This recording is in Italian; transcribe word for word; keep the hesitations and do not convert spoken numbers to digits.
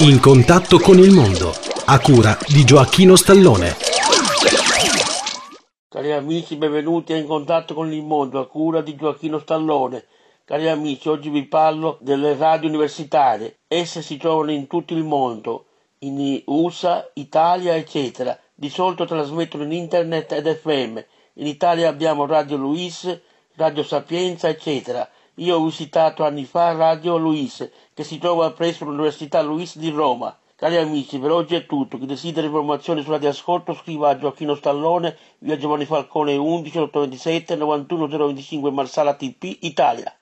In contatto con il mondo, a cura di Gioacchino Stallone. Cari amici, benvenuti a In contatto con il mondo, a cura di Gioacchino Stallone. Cari amici, oggi vi parlo delle radio universitarie. Esse si trovano in tutto il mondo, in U S A, Italia, eccetera. Di solito trasmettono in internet ed effe emme. In Italia abbiamo Radio LUISS, Radio Sapienza, eccetera. Io ho visitato anni fa Radio LUISS, che si trova presso l'Università LUISS di Roma. Cari amici, per oggi è tutto. Chi desidera informazioni su Radioascolto scriva a Gioacchino Stallone, via Giovanni Falcone undici, ottocentoventisette, novantuno zero venticinque Marsala T P, Italia.